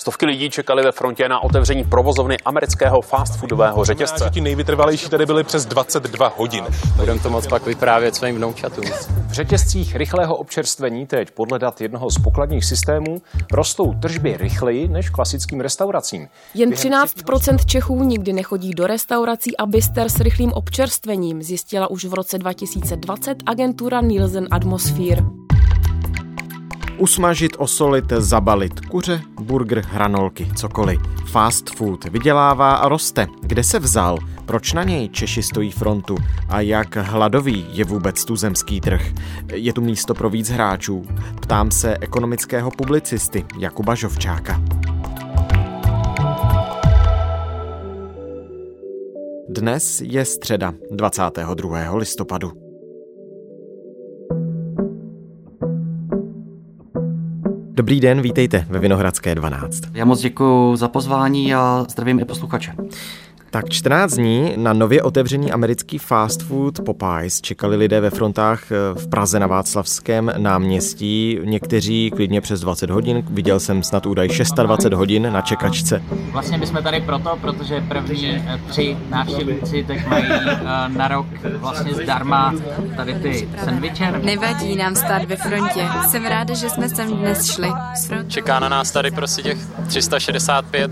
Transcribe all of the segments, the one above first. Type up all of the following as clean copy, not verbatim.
Stovky lidí čekali ve frontě na otevření provozovny amerického fast foodového řetězce. Ti nejvytrvalejší tady byli přes 22 hodin. Budeme to moc pak vyprávět svým vnoučatům. V řetězcích rychlého občerstvení teď podle dat jednoho z pokladních systémů rostou tržby rychleji než klasickým restauracím. Jen 13% Čechů nikdy nechodí do restaurací a bister s rychlým občerstvením, zjistila už v roce 2020 agentura Nielsen Atmosphere. Usmažit, osolit, zabalit kuře, burger, hranolky, cokoliv. Fast food vydělává a roste. Kde se vzal? Proč na něj Češi stojí frontu? A jak hladový je vůbec tuzemský trh? Je tu místo pro víc hráčů? Ptám se ekonomického publicisty Jakuba Žofčáka. Dnes je středa, 22. listopadu. Dobrý den, vítejte ve Vinohradské 12. Já moc děkuji za pozvání a zdravím i posluchače. Tak 14 dní na nově otevřený americký fast food Popeyes čekali lidé ve frontách v Praze na Václavském náměstí. Někteří klidně přes 20 hodin, viděl jsem snad údaj 26 hodin na čekačce. Vlastně my jsme tady proto, protože první 3 návštěvníci tak mají na rok vlastně zdarma tady ty sendviče. Nevadí nám stát ve frontě, jsem ráda, že jsme sem dnes šli. Čeká na nás tady prostě těch 365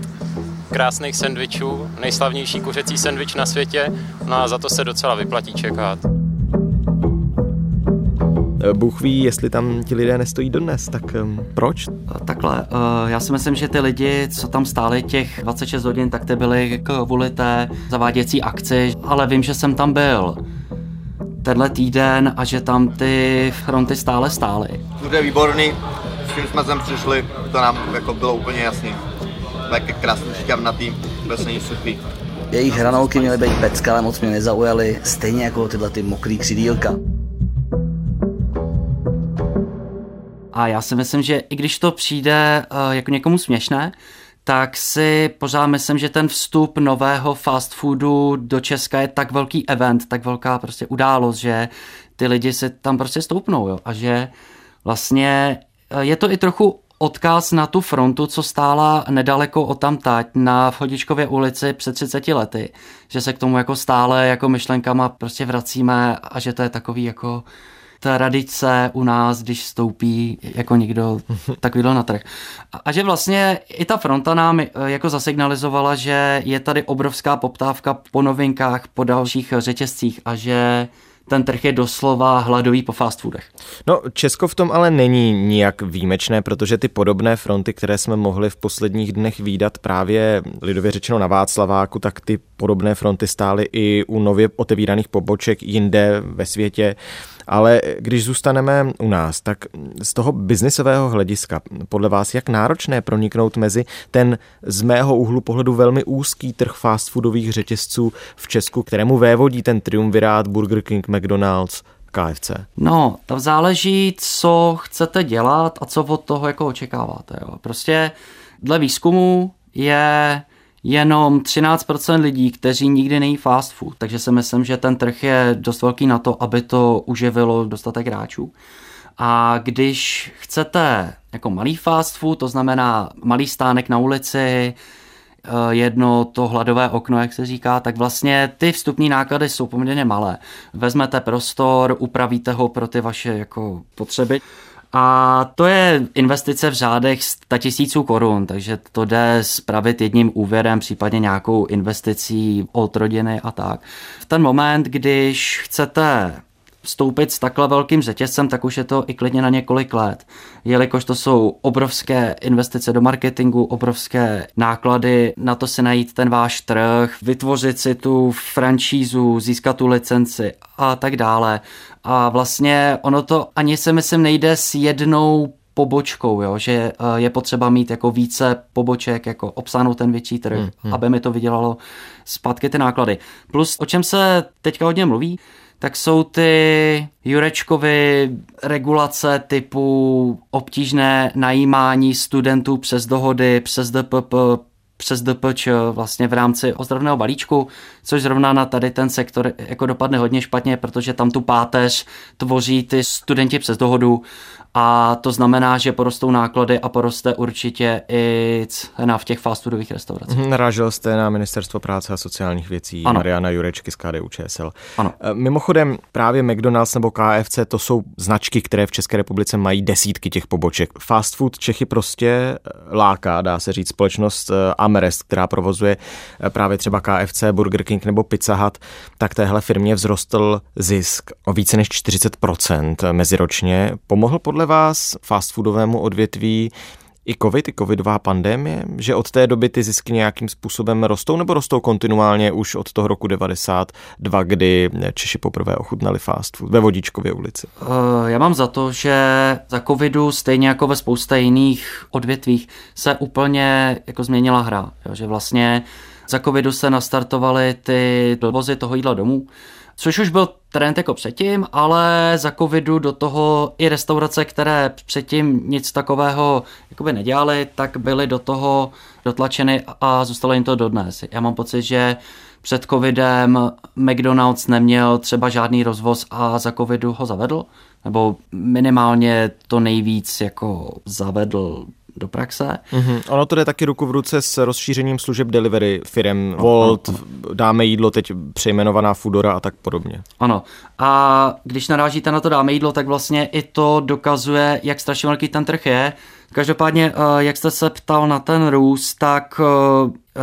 krásných sendvičů, nejslavnější kuřecí sendvič na světě, no a za to se docela vyplatí čekat. Bůh ví, jestli tam ti lidé nestojí dodnes, tak proč? Takhle, já si myslím, že ty lidi, co tam stáli těch 26 hodin, tak ty byly kvůli té zaváděcí akci, ale vím, že jsem tam byl tenhle týden a že tam ty fronty stály. To je výborný, s tím jsme sem přišli, to nám jako bylo úplně jasný. Také krásný šťavnatý, vůbec není suchý. Jejich hranolky měly být pecka, ale moc mě nezaujaly, stejně jako tyhle ty mokrý křidílka. A já si myslím, že i když to přijde jako někomu směšné, tak si pořád myslím, že ten vstup nového fast foodu do Česka je tak velký event, tak velká prostě událost, že ty lidi se tam prostě stoupnou, jo? A že vlastně je to i trochu odkaz na tu frontu, co stála nedaleko odtamtať na Vodičkově ulici před 30 lety, že se k tomu jako stále jako myšlenkama prostě vracíme a že to je takový jako tradice u nás, když vstoupí jako někdo takovýhle na trh. A že vlastně i ta fronta nám jako zasignalizovala, že je tady obrovská poptávka po novinkách, po dalších řetězcích a že ten trh je doslova hladový po fast foodech. No, Česko v tom ale není nijak výjimečné, protože ty podobné fronty, které jsme mohli v posledních dnech vídat právě lidově řečeno na Václaváku, tak ty podobné fronty stály i u nově otevíraných poboček jinde ve světě. Ale když zůstaneme u nás, tak z toho biznisového hlediska, podle vás, jak náročné proniknout mezi ten z mého úhlu pohledu velmi úzký trh fast foodových řetězců v Česku, kterému vévodí ten triumvirát Burger King, McDonald's, KFC? No, tam záleží, co chcete dělat a co od toho jako očekáváte. Jo. Prostě dle výzkumu je jenom 13% lidí, kteří nikdy nejí fast food, takže si myslím, že ten trh je dost velký na to, aby to uživilo dostatek hráčů. A když chcete jako malý fast food, to znamená malý stánek na ulici, jedno to hladové okno, jak se říká, tak vlastně ty vstupní náklady jsou poměrně malé. Vezmete prostor, upravíte ho pro ty vaše jako potřeby. A to je investice v řádech 100 000 korun, takže to jde spravit jedním úvěrem, případně nějakou investicí od rodiny a tak. V ten moment, když chcete vstoupit s takhle velkým řetězcem, tak už je to i klidně na několik let. Jelikož to jsou obrovské investice do marketingu, obrovské náklady na to si najít ten váš trh, vytvořit si tu franšízu, získat tu licenci a tak dále. A vlastně ono to ani se myslím nejde s jednou pobočkou, jo? Že je potřeba mít jako více poboček, jako obsáhnout ten větší trh, aby mi to vydělalo zpátky ty náklady. Plus, o čem se teďka hodně mluví, tak jsou ty Jurečkovy regulace typu obtížné najímání studentů přes dohody, přes DPP, přes DPČ vlastně v rámci ozdravného balíčku, což zrovna na tady ten sektor jako dopadne hodně špatně, protože tam tu páteř tvoří ty studenti přes dohodu a to znamená, že porostou náklady a poroste určitě i cena v těch fast foodových restauracích. Narážel jste na Ministerstvo práce a sociálních věcí, ano. Mariana Jurečky z KDU ČSL. Ano. Mimochodem právě McDonald's nebo KFC, to jsou značky, které v České republice mají desítky těch poboček. Fast food Čechy prostě láká, dá se říct, společnost Amrest, která provozuje právě třeba KFC, Burger King nebo Pizza Hut, tak téhle firmě vzrostl zisk o více než 40% meziročně. Pomohl podle vás fast foodovému odvětví i covid, i covidová pandemie, že od té doby ty zisky nějakým způsobem rostou, nebo rostou kontinuálně už od toho roku 92, kdy Češi poprvé ochutnali fast food ve Vodičkově ulici? Já mám za to, že za covidu, stejně jako ve spoustě jiných odvětvích, se úplně jako změnila hra. Že vlastně za covidu se nastartovaly ty dovozy toho jídla domů, což už byl trend jako předtím, ale za covidu do toho i restaurace, které předtím nic takového jakoby nedělaly, tak byly do toho dotlačeny a zůstalo jim to dodnes. Já mám pocit, že před covidem McDonald's neměl třeba žádný rozvoz a za covidu ho zavedl, nebo minimálně to nejvíc jako zavedl do praxe. Mm-hmm. Ono to jde taky ruku v ruce s rozšířením služeb delivery firem Volt, dáme jídlo, teď přejmenovaná Foodora a tak podobně. Ano. A když narážíte na to dáme jídlo, tak vlastně i to dokazuje, jak strašně velký ten trh je. Každopádně, jak jste se ptal na ten růst, tak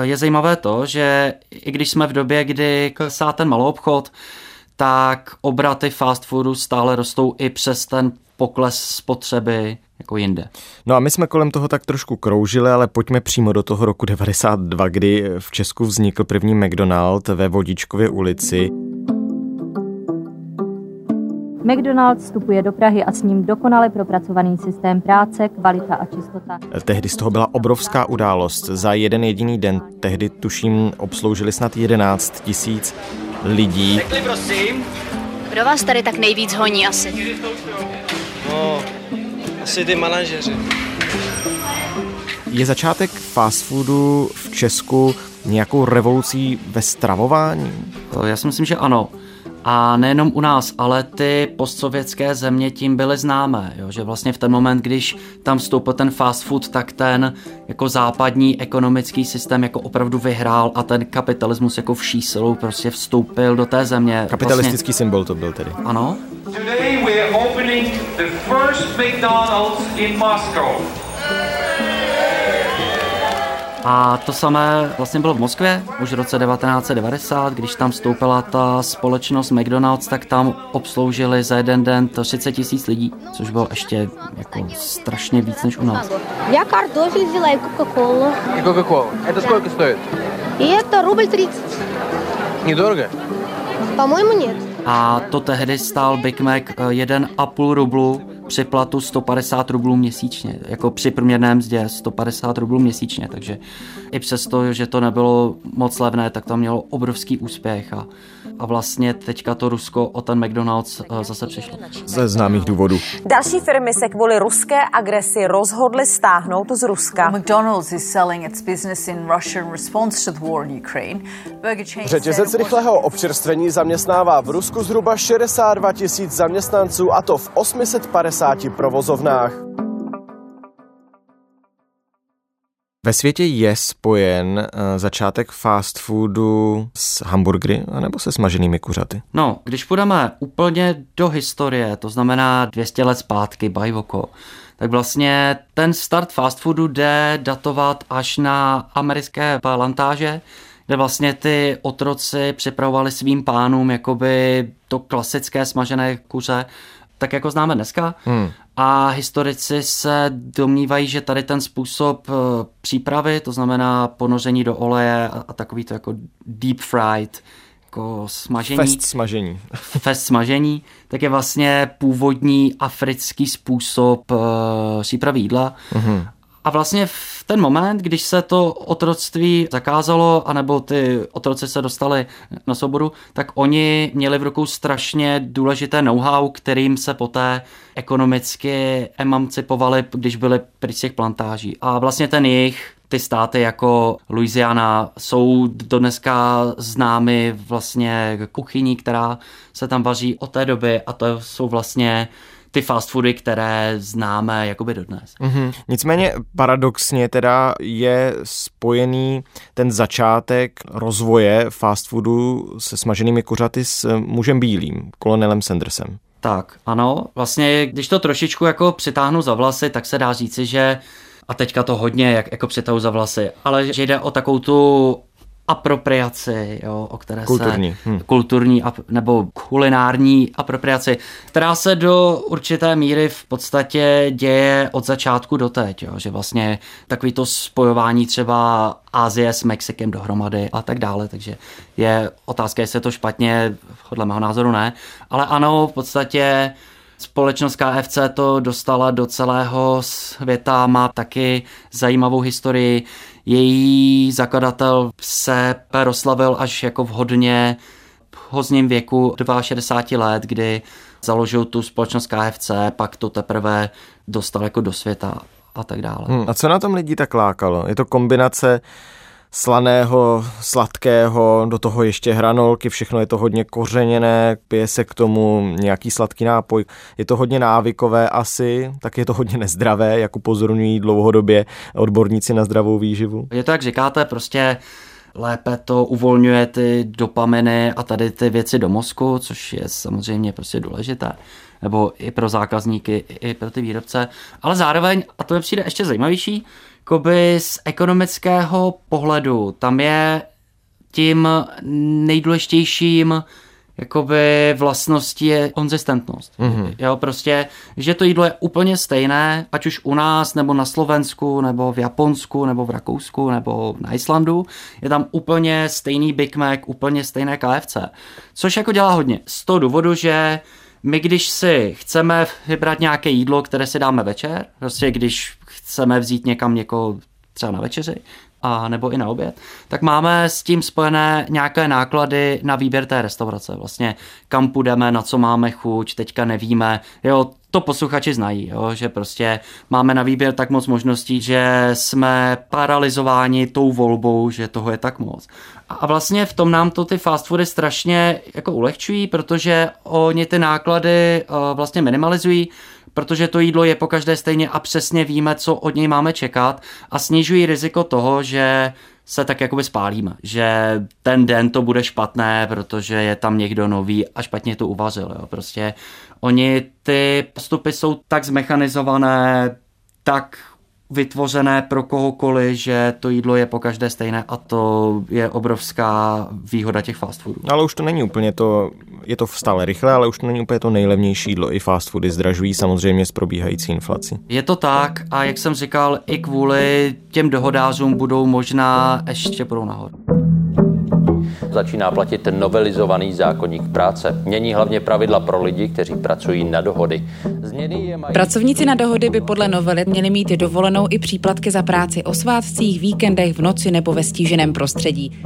je zajímavé to, že i když jsme v době, kdy klesá ten maloobchod, tak obraty fast foodu stále rostou i přes ten pokles spotřeby jako jinde. No a my jsme kolem toho tak trošku kroužili, ale pojďme přímo do toho roku 92, kdy v Česku vznikl první McDonald's ve Vodičkově ulici. McDonald's vstupuje do Prahy a s ním dokonale propracovaný systém práce, kvalita a čistota. Tehdy z toho byla obrovská událost. Za jeden jediný den tehdy, tuším, obsloužili snad 11 000 lidí. Řekli, prosím. Kdo vás tady tak nejvíc honí asi? No, asi ty manažeři. Je začátek fast foodu v Česku nějakou revolucí ve stravování? Já si myslím, že ano. A nejenom u nás, ale ty postsovětské země tím byly známé, jo? Že vlastně v ten moment, když tam vstoupil ten fast food, tak ten jako západní ekonomický systém jako opravdu vyhrál a ten kapitalismus jako vší silou prostě vstoupil do té země. Kapitalistický vlastně symbol to byl tedy. Ano. Today we are opening the first McDonald's in Moscow. A to samé vlastně bylo v Moskvě už v roce 1990, když tam vstoupila ta společnost McDonald's, tak tam obsloužili za jeden den 30 000 lidí, což bylo ještě jako strašně víc než u nás. Já kartu vzala i Coca-Cola. I Coca-Cola. Это сколько стоит? И это рубль 30. Недорого? По-моему, нет. A to tehdy stál Big Mac 1,5 rublu při platu 150 rublů měsíčně, jako při průměrném mzdě 150 rublů měsíčně, takže i přesto, že to nebylo moc levné, tak to mělo obrovský úspěch a vlastně teďka to Rusko o ten McDonald's zase přišlo. Ze známých důvodů. Další firmy se kvůli ruské agresi rozhodly stáhnout z Ruska. McDonald's is selling its business in Russia in response to the war in Ukraine. Řetězec rychlého občerstvení zaměstnává v Rusku zhruba 62 000 zaměstnanců, a to v 850 provozovnách. Ve světě je spojen začátek fast foodu s hamburgery anebo se smaženými kuřaty? No, když půjdeme úplně do historie, to znamená 200 let zpátky, bajvoko, tak vlastně ten start fast foodu jde datovat až na americké plantáže, kde vlastně ty otroci připravovali svým pánům jakoby to klasické smažené kuře, tak jako známe dneska. A historici se domnívají, že tady ten způsob přípravy, to znamená ponoření do oleje a takový to jako deep fried, jako smažení. Fest smažení, tak je vlastně původní africký způsob přípravy jídla. Mm-hmm. A vlastně v ten moment, když se to otroctví zakázalo, anebo ty otroci se dostali na svobodu, tak oni měli v rukou strašně důležité know-how, kterým se poté ekonomicky emancipovali, když byli pryč z těch plantáží. A vlastně ten jejich ty státy jako Louisiana jsou dodneska známy vlastně kuchyní, která se tam vaří od té doby, a to jsou vlastně ty fast foody, které známe jakoby dodnes. Mm-hmm. Nicméně paradoxně teda je spojený ten začátek rozvoje fast foodu se smaženými kuřaty s mužem bílým, kolonelem Sandersem. Tak, ano. Vlastně, když to trošičku jako přitáhnu za vlasy, tak se dá říci, že, a teďka to hodně jako přitahu za vlasy, ale že jde o takovou tu apropriaci, jo, o které kulturní. Kulturní nebo kulinární apropriaci, která se do určité míry v podstatě děje od začátku do teď, jo, že vlastně takový to spojování třeba Asie s Mexikem dohromady a tak dále, takže je otázka, jestli je to špatně, podle mého názoru ne, ale ano, v podstatě společnost KFC to dostala do celého světa, má taky zajímavou historii. Její zakladatel se proslavil až jako v hodně pozdním věku 62 let, kdy založil tu společnost KFC, pak to teprve dostal jako do světa a tak dále. A co na tom lidi tak lákalo? Je to kombinace slaného, sladkého, do toho ještě hranolky, všechno je to hodně kořeněné, pije se k tomu nějaký sladký nápoj. Je to hodně návykové asi, tak je to hodně nezdravé, jak upozorňují dlouhodobě odborníci na zdravou výživu. Je to, jak říkáte, prostě lépe to uvolňuje ty dopaminy a tady ty věci do mozku, což je samozřejmě prostě důležité. Nebo i pro zákazníky, i pro ty výrobce. Ale zároveň, a to mi přijde ještě zajímavější, jakoby z ekonomického pohledu, tam je tím nejdůležitějším jakoby vlastností je konzistentnost. Mm-hmm. Jo, prostě, že to jídlo je úplně stejné, ať už u nás, nebo na Slovensku, nebo v Japonsku, nebo v Rakousku, nebo na Islandu. Je tam úplně stejný Big Mac, úplně stejné KFC. Což jako dělá hodně. Z toho důvodu, že my, když si chceme vybrat nějaké jídlo, které si dáme večer, prostě když chceme vzít někam někoho třeba na večeři, a nebo i na oběd, tak máme s tím spojené nějaké náklady na výběr té restaurace. Vlastně kam půjdeme, na co máme chuť, teďka nevíme. Jo, to posluchači znají, jo, že prostě máme na výběr tak moc možností, že jsme paralizováni tou volbou, že toho je tak moc. A vlastně v tom nám to ty fast foody strašně jako ulehčují, protože oni ty náklady vlastně minimalizují, protože to jídlo je pokaždé stejně a přesně víme, co od něj máme čekat, a snižují riziko toho, že se tak jakoby spálíme, že ten den to bude špatné, protože je tam někdo nový a špatně to uvařil. Jo. Prostě oni ty postupy jsou tak zmechanizované, tak vytvořené pro kohokoliv, že to jídlo je pokaždé stejné, a to je obrovská výhoda těch fast foodů. Ale už to není úplně to, je to stále rychle, ale už to není úplně to nejlevnější jídlo. I fast foody zdražují samozřejmě s probíhající inflací. Je to tak, a jak jsem říkal, i kvůli těm dohodářům budou možná ještě budou nahoru. Začíná platit ten novelizovaný zákoník práce. Mění hlavně pravidla pro lidi, kteří pracují na dohody. Pracovníci na dohody by podle novely měli mít dovolenou i příplatky za práci o svátcích, víkendech, v noci nebo ve stíženém prostředí.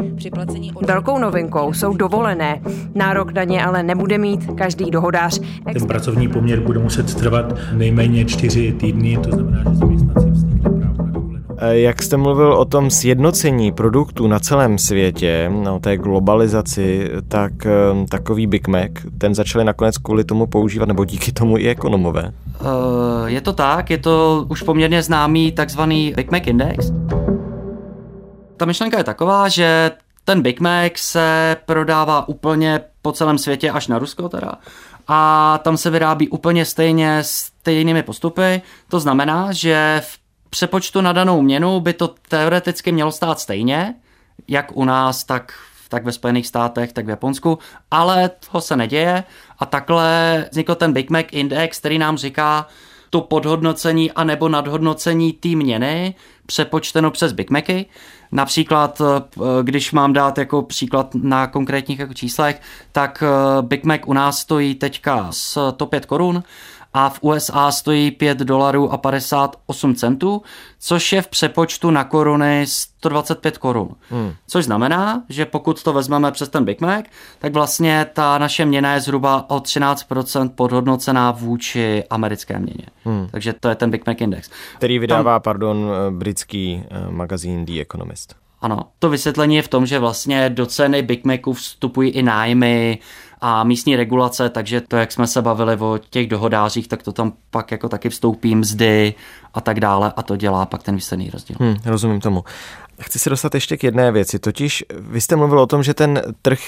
Velkou novinkou jsou dovolené. Nárok na ně ale nebude mít každý dohodář. Ten pracovní poměr bude muset trvat nejméně 4 týdny, to znamená, že zaměstnanci vznikne právo na dovolenou. Jak jste mluvil o tom sjednocení produktů na celém světě, o té globalizaci, tak takový Big Mac, ten začali nakonec kvůli tomu používat, nebo díky tomu i ekonomové. Je to tak, je to už poměrně známý takzvaný Big Mac Index. Ta myšlenka je taková, že ten Big Mac se prodává úplně po celém světě, až na Rusko teda. A tam se vyrábí úplně stejně, stejnými postupy. To znamená, že v přepočtu na danou měnu by to teoreticky mělo stát stejně, jak u nás, tak ve Spojených státech, tak v Japonsku, ale to se neděje, a takhle vznikl ten Big Mac Index, který nám říká to podhodnocení anebo nadhodnocení té měny přepočteno přes Big Macy. Například, když mám dát jako příklad na konkrétních jako číslech, tak Big Mac u nás stojí teďka 105 korun a v USA stojí $5.58, což je v přepočtu na koruny 125 korun. Což znamená, že pokud to vezmeme přes ten Big Mac, tak vlastně ta naše měna je zhruba o 13% podhodnocená vůči americké měně. Takže to je ten Big Mac Index. Který vydává, britský magazín The Economist. Ano, to vysvětlení je v tom, že vlastně do ceny Big Macu vstupují i nájmy a místní regulace, takže to, jak jsme se bavili o těch dohodářích, tak to tam pak jako taky vstoupí mzdy a tak dále a to dělá pak ten výsledný rozdíl. Rozumím tomu. Chci se dostat ještě k jedné věci, totiž vy jste mluvil o tom, že ten trh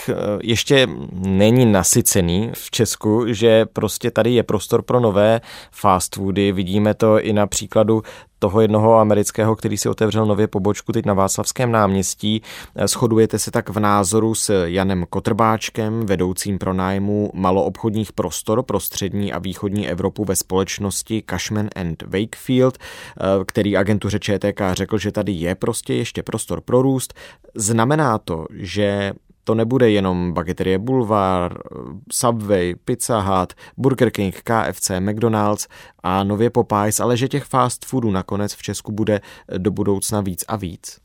ještě není nasycený v Česku, že prostě tady je prostor pro nové fast foody, vidíme to i na příkladu toho jednoho amerického, který si otevřel nově pobočku teď na Václavském náměstí. Shodujete se tak v názoru s Janem Kotrbáčkem, vedoucím pronájmu maloobchodních prostor pro střední a východní Evropu ve společnosti Cashman and Wakefield, který agentuře ČTK řekl, že tady je prostě ještě prostor pro růst. Znamená to, že to nebude jenom Bagetterie Boulevard, Subway, Pizza Hut, Burger King, KFC, McDonald's a nově Popeyes, ale že těch fast foodů nakonec v Česku bude do budoucna víc a víc?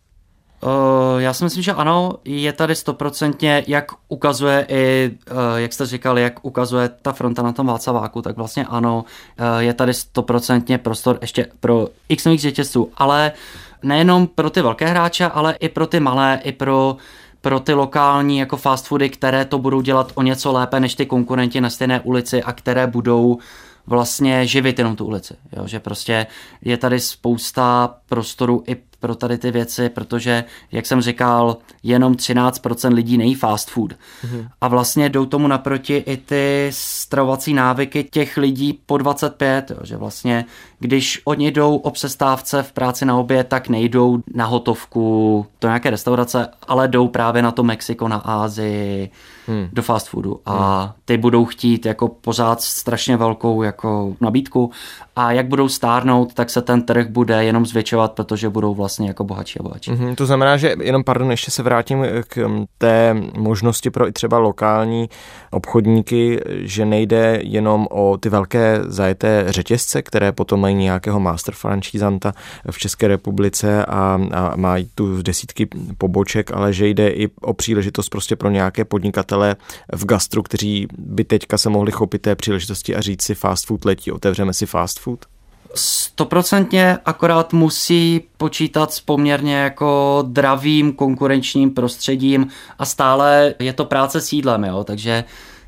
Já si myslím, že ano, je tady 100%, jak ukazuje i, jak jste říkal, jak ukazuje ta fronta na tom Václaváku, tak vlastně ano, je tady 100% prostor ještě pro x nových řetězců, ale nejenom pro ty velké hráče, ale i pro ty malé, i pro ty lokální jako fast foody, které to budou dělat o něco lépe než ty konkurenti na stejné ulici a které budou vlastně živit jenom tu ulici. Jo? Že prostě je tady spousta prostoru i pro tady ty věci, protože, jak jsem říkal, jenom 13% lidí nejí fast food. A vlastně jdou tomu naproti i ty stravovací návyky těch lidí po 25, jo? Že vlastně, když oni jdou o přestávce v práci na oběd, tak nejdou na hotovku do nějaké restaurace, ale jdou právě na to Mexiko, na Asii, do fast foodu. A ty budou chtít jako pořád strašně velkou jako nabídku. A jak budou stárnout, tak se ten trh bude jenom zvětšovat, protože budou vlastně jako bohatší a bohatší. To znamená, že jenom, ještě se vrátím k té možnosti pro i třeba lokální obchodníky, že nejde jenom o ty velké zajeté řetězce, které potom mají nějakého master franšízanta v České republice a mají tu desítky poboček, ale že jde i o příležitost prostě pro nějaké podnikatele v gastru, kteří by teďka se mohli chopit té příležitosti a říct si fast food letí, otevřeme si fast food? 100%, akorát musí počítat s poměrně jako dravým konkurenčním prostředím a stále je to práce s jídlem, jo? Takže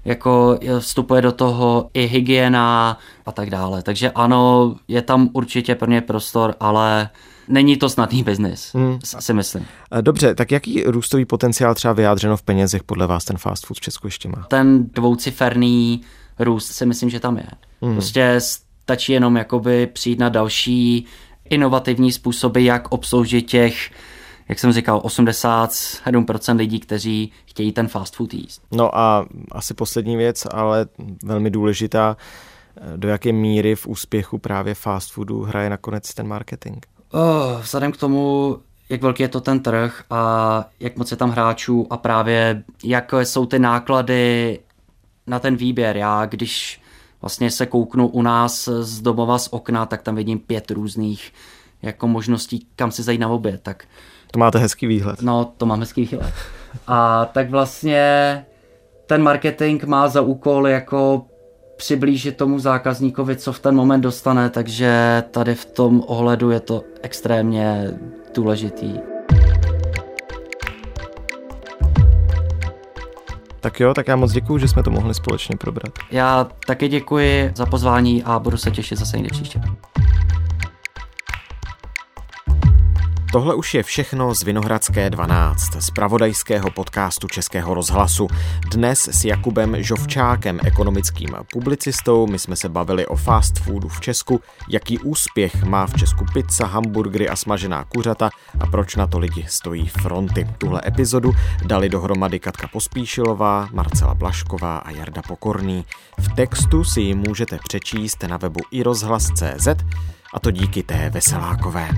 jako vstupuje do toho i hygiena a tak dále. Takže ano, je tam určitě pro ně prostor, ale není to snadný biznis, si myslím. Dobře, tak jaký růstový potenciál třeba vyjádřeno v penězích podle vás ten fast food v Česku ještě má? Ten dvouciferný růst si myslím, že tam je. Prostě stačí jenom jakoby přijít na další inovativní způsoby, jak obsloužit těch, jak jsem říkal, 87% lidí, kteří chtějí ten fast food jíst. No a asi poslední věc, ale velmi důležitá, do jaké míry v úspěchu právě fast foodu hraje nakonec ten marketing? Vzhledem k tomu, jak velký je to ten trh a jak moc je tam hráčů a právě jaké jsou ty náklady na ten výběr. Já když vlastně se kouknu u nás z domova z okna, tak tam vidím 5 různých jako možností, kam si zajít na oběd. Tak to máte hezký výhled. No, to mám hezký výhled. A tak vlastně ten marketing má za úkol jako přiblížit tomu zákazníkovi, co v ten moment dostane, takže tady v tom ohledu je to extrémně důležitý. Tak jo, tak já moc děkuju, že jsme to mohli společně probrat. Já taky děkuji za pozvání a budu se těšit zase někdy příště. Tohle už je všechno z Vinohradské 12, z zpravodajského podcastu Českého rozhlasu. Dnes s Jakubem Žofčákem, ekonomickým publicistou, my jsme se bavili o fast foodu v Česku, jaký úspěch má v Česku pizza, hamburgery a smažená kuřata a proč na to lidi stojí fronty. Tuhle epizodu dali dohromady Katka Pospíšilová, Marcela Blašková a Jarda Pokorný. V textu si ji můžete přečíst na webu irozhlas.cz, a to díky té Veselákové.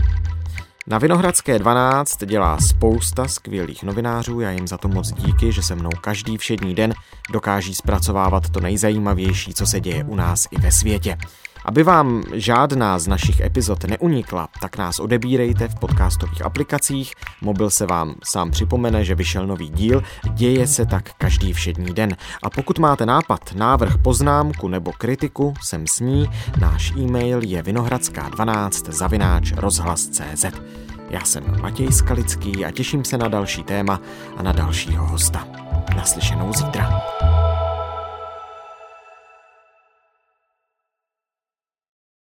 Na Vinohradské 12 dělá spousta skvělých novinářů, já jim za to moc díky, že se mnou každý všední den dokáží zpracovávat to nejzajímavější, co se děje u nás i ve světě. Aby vám žádná z našich epizod neunikla, tak nás odebírejte v podcastových aplikacích, mobil se vám sám připomene, že vyšel nový díl, děje se tak každý všední den. A pokud máte nápad, návrh, poznámku nebo kritiku, jsem s ní, náš e-mail je vinohradská12@rozhlas.cz. Já jsem Matěj Skalický a těším se na další téma a na dalšího hosta. Naslyšenou zítra.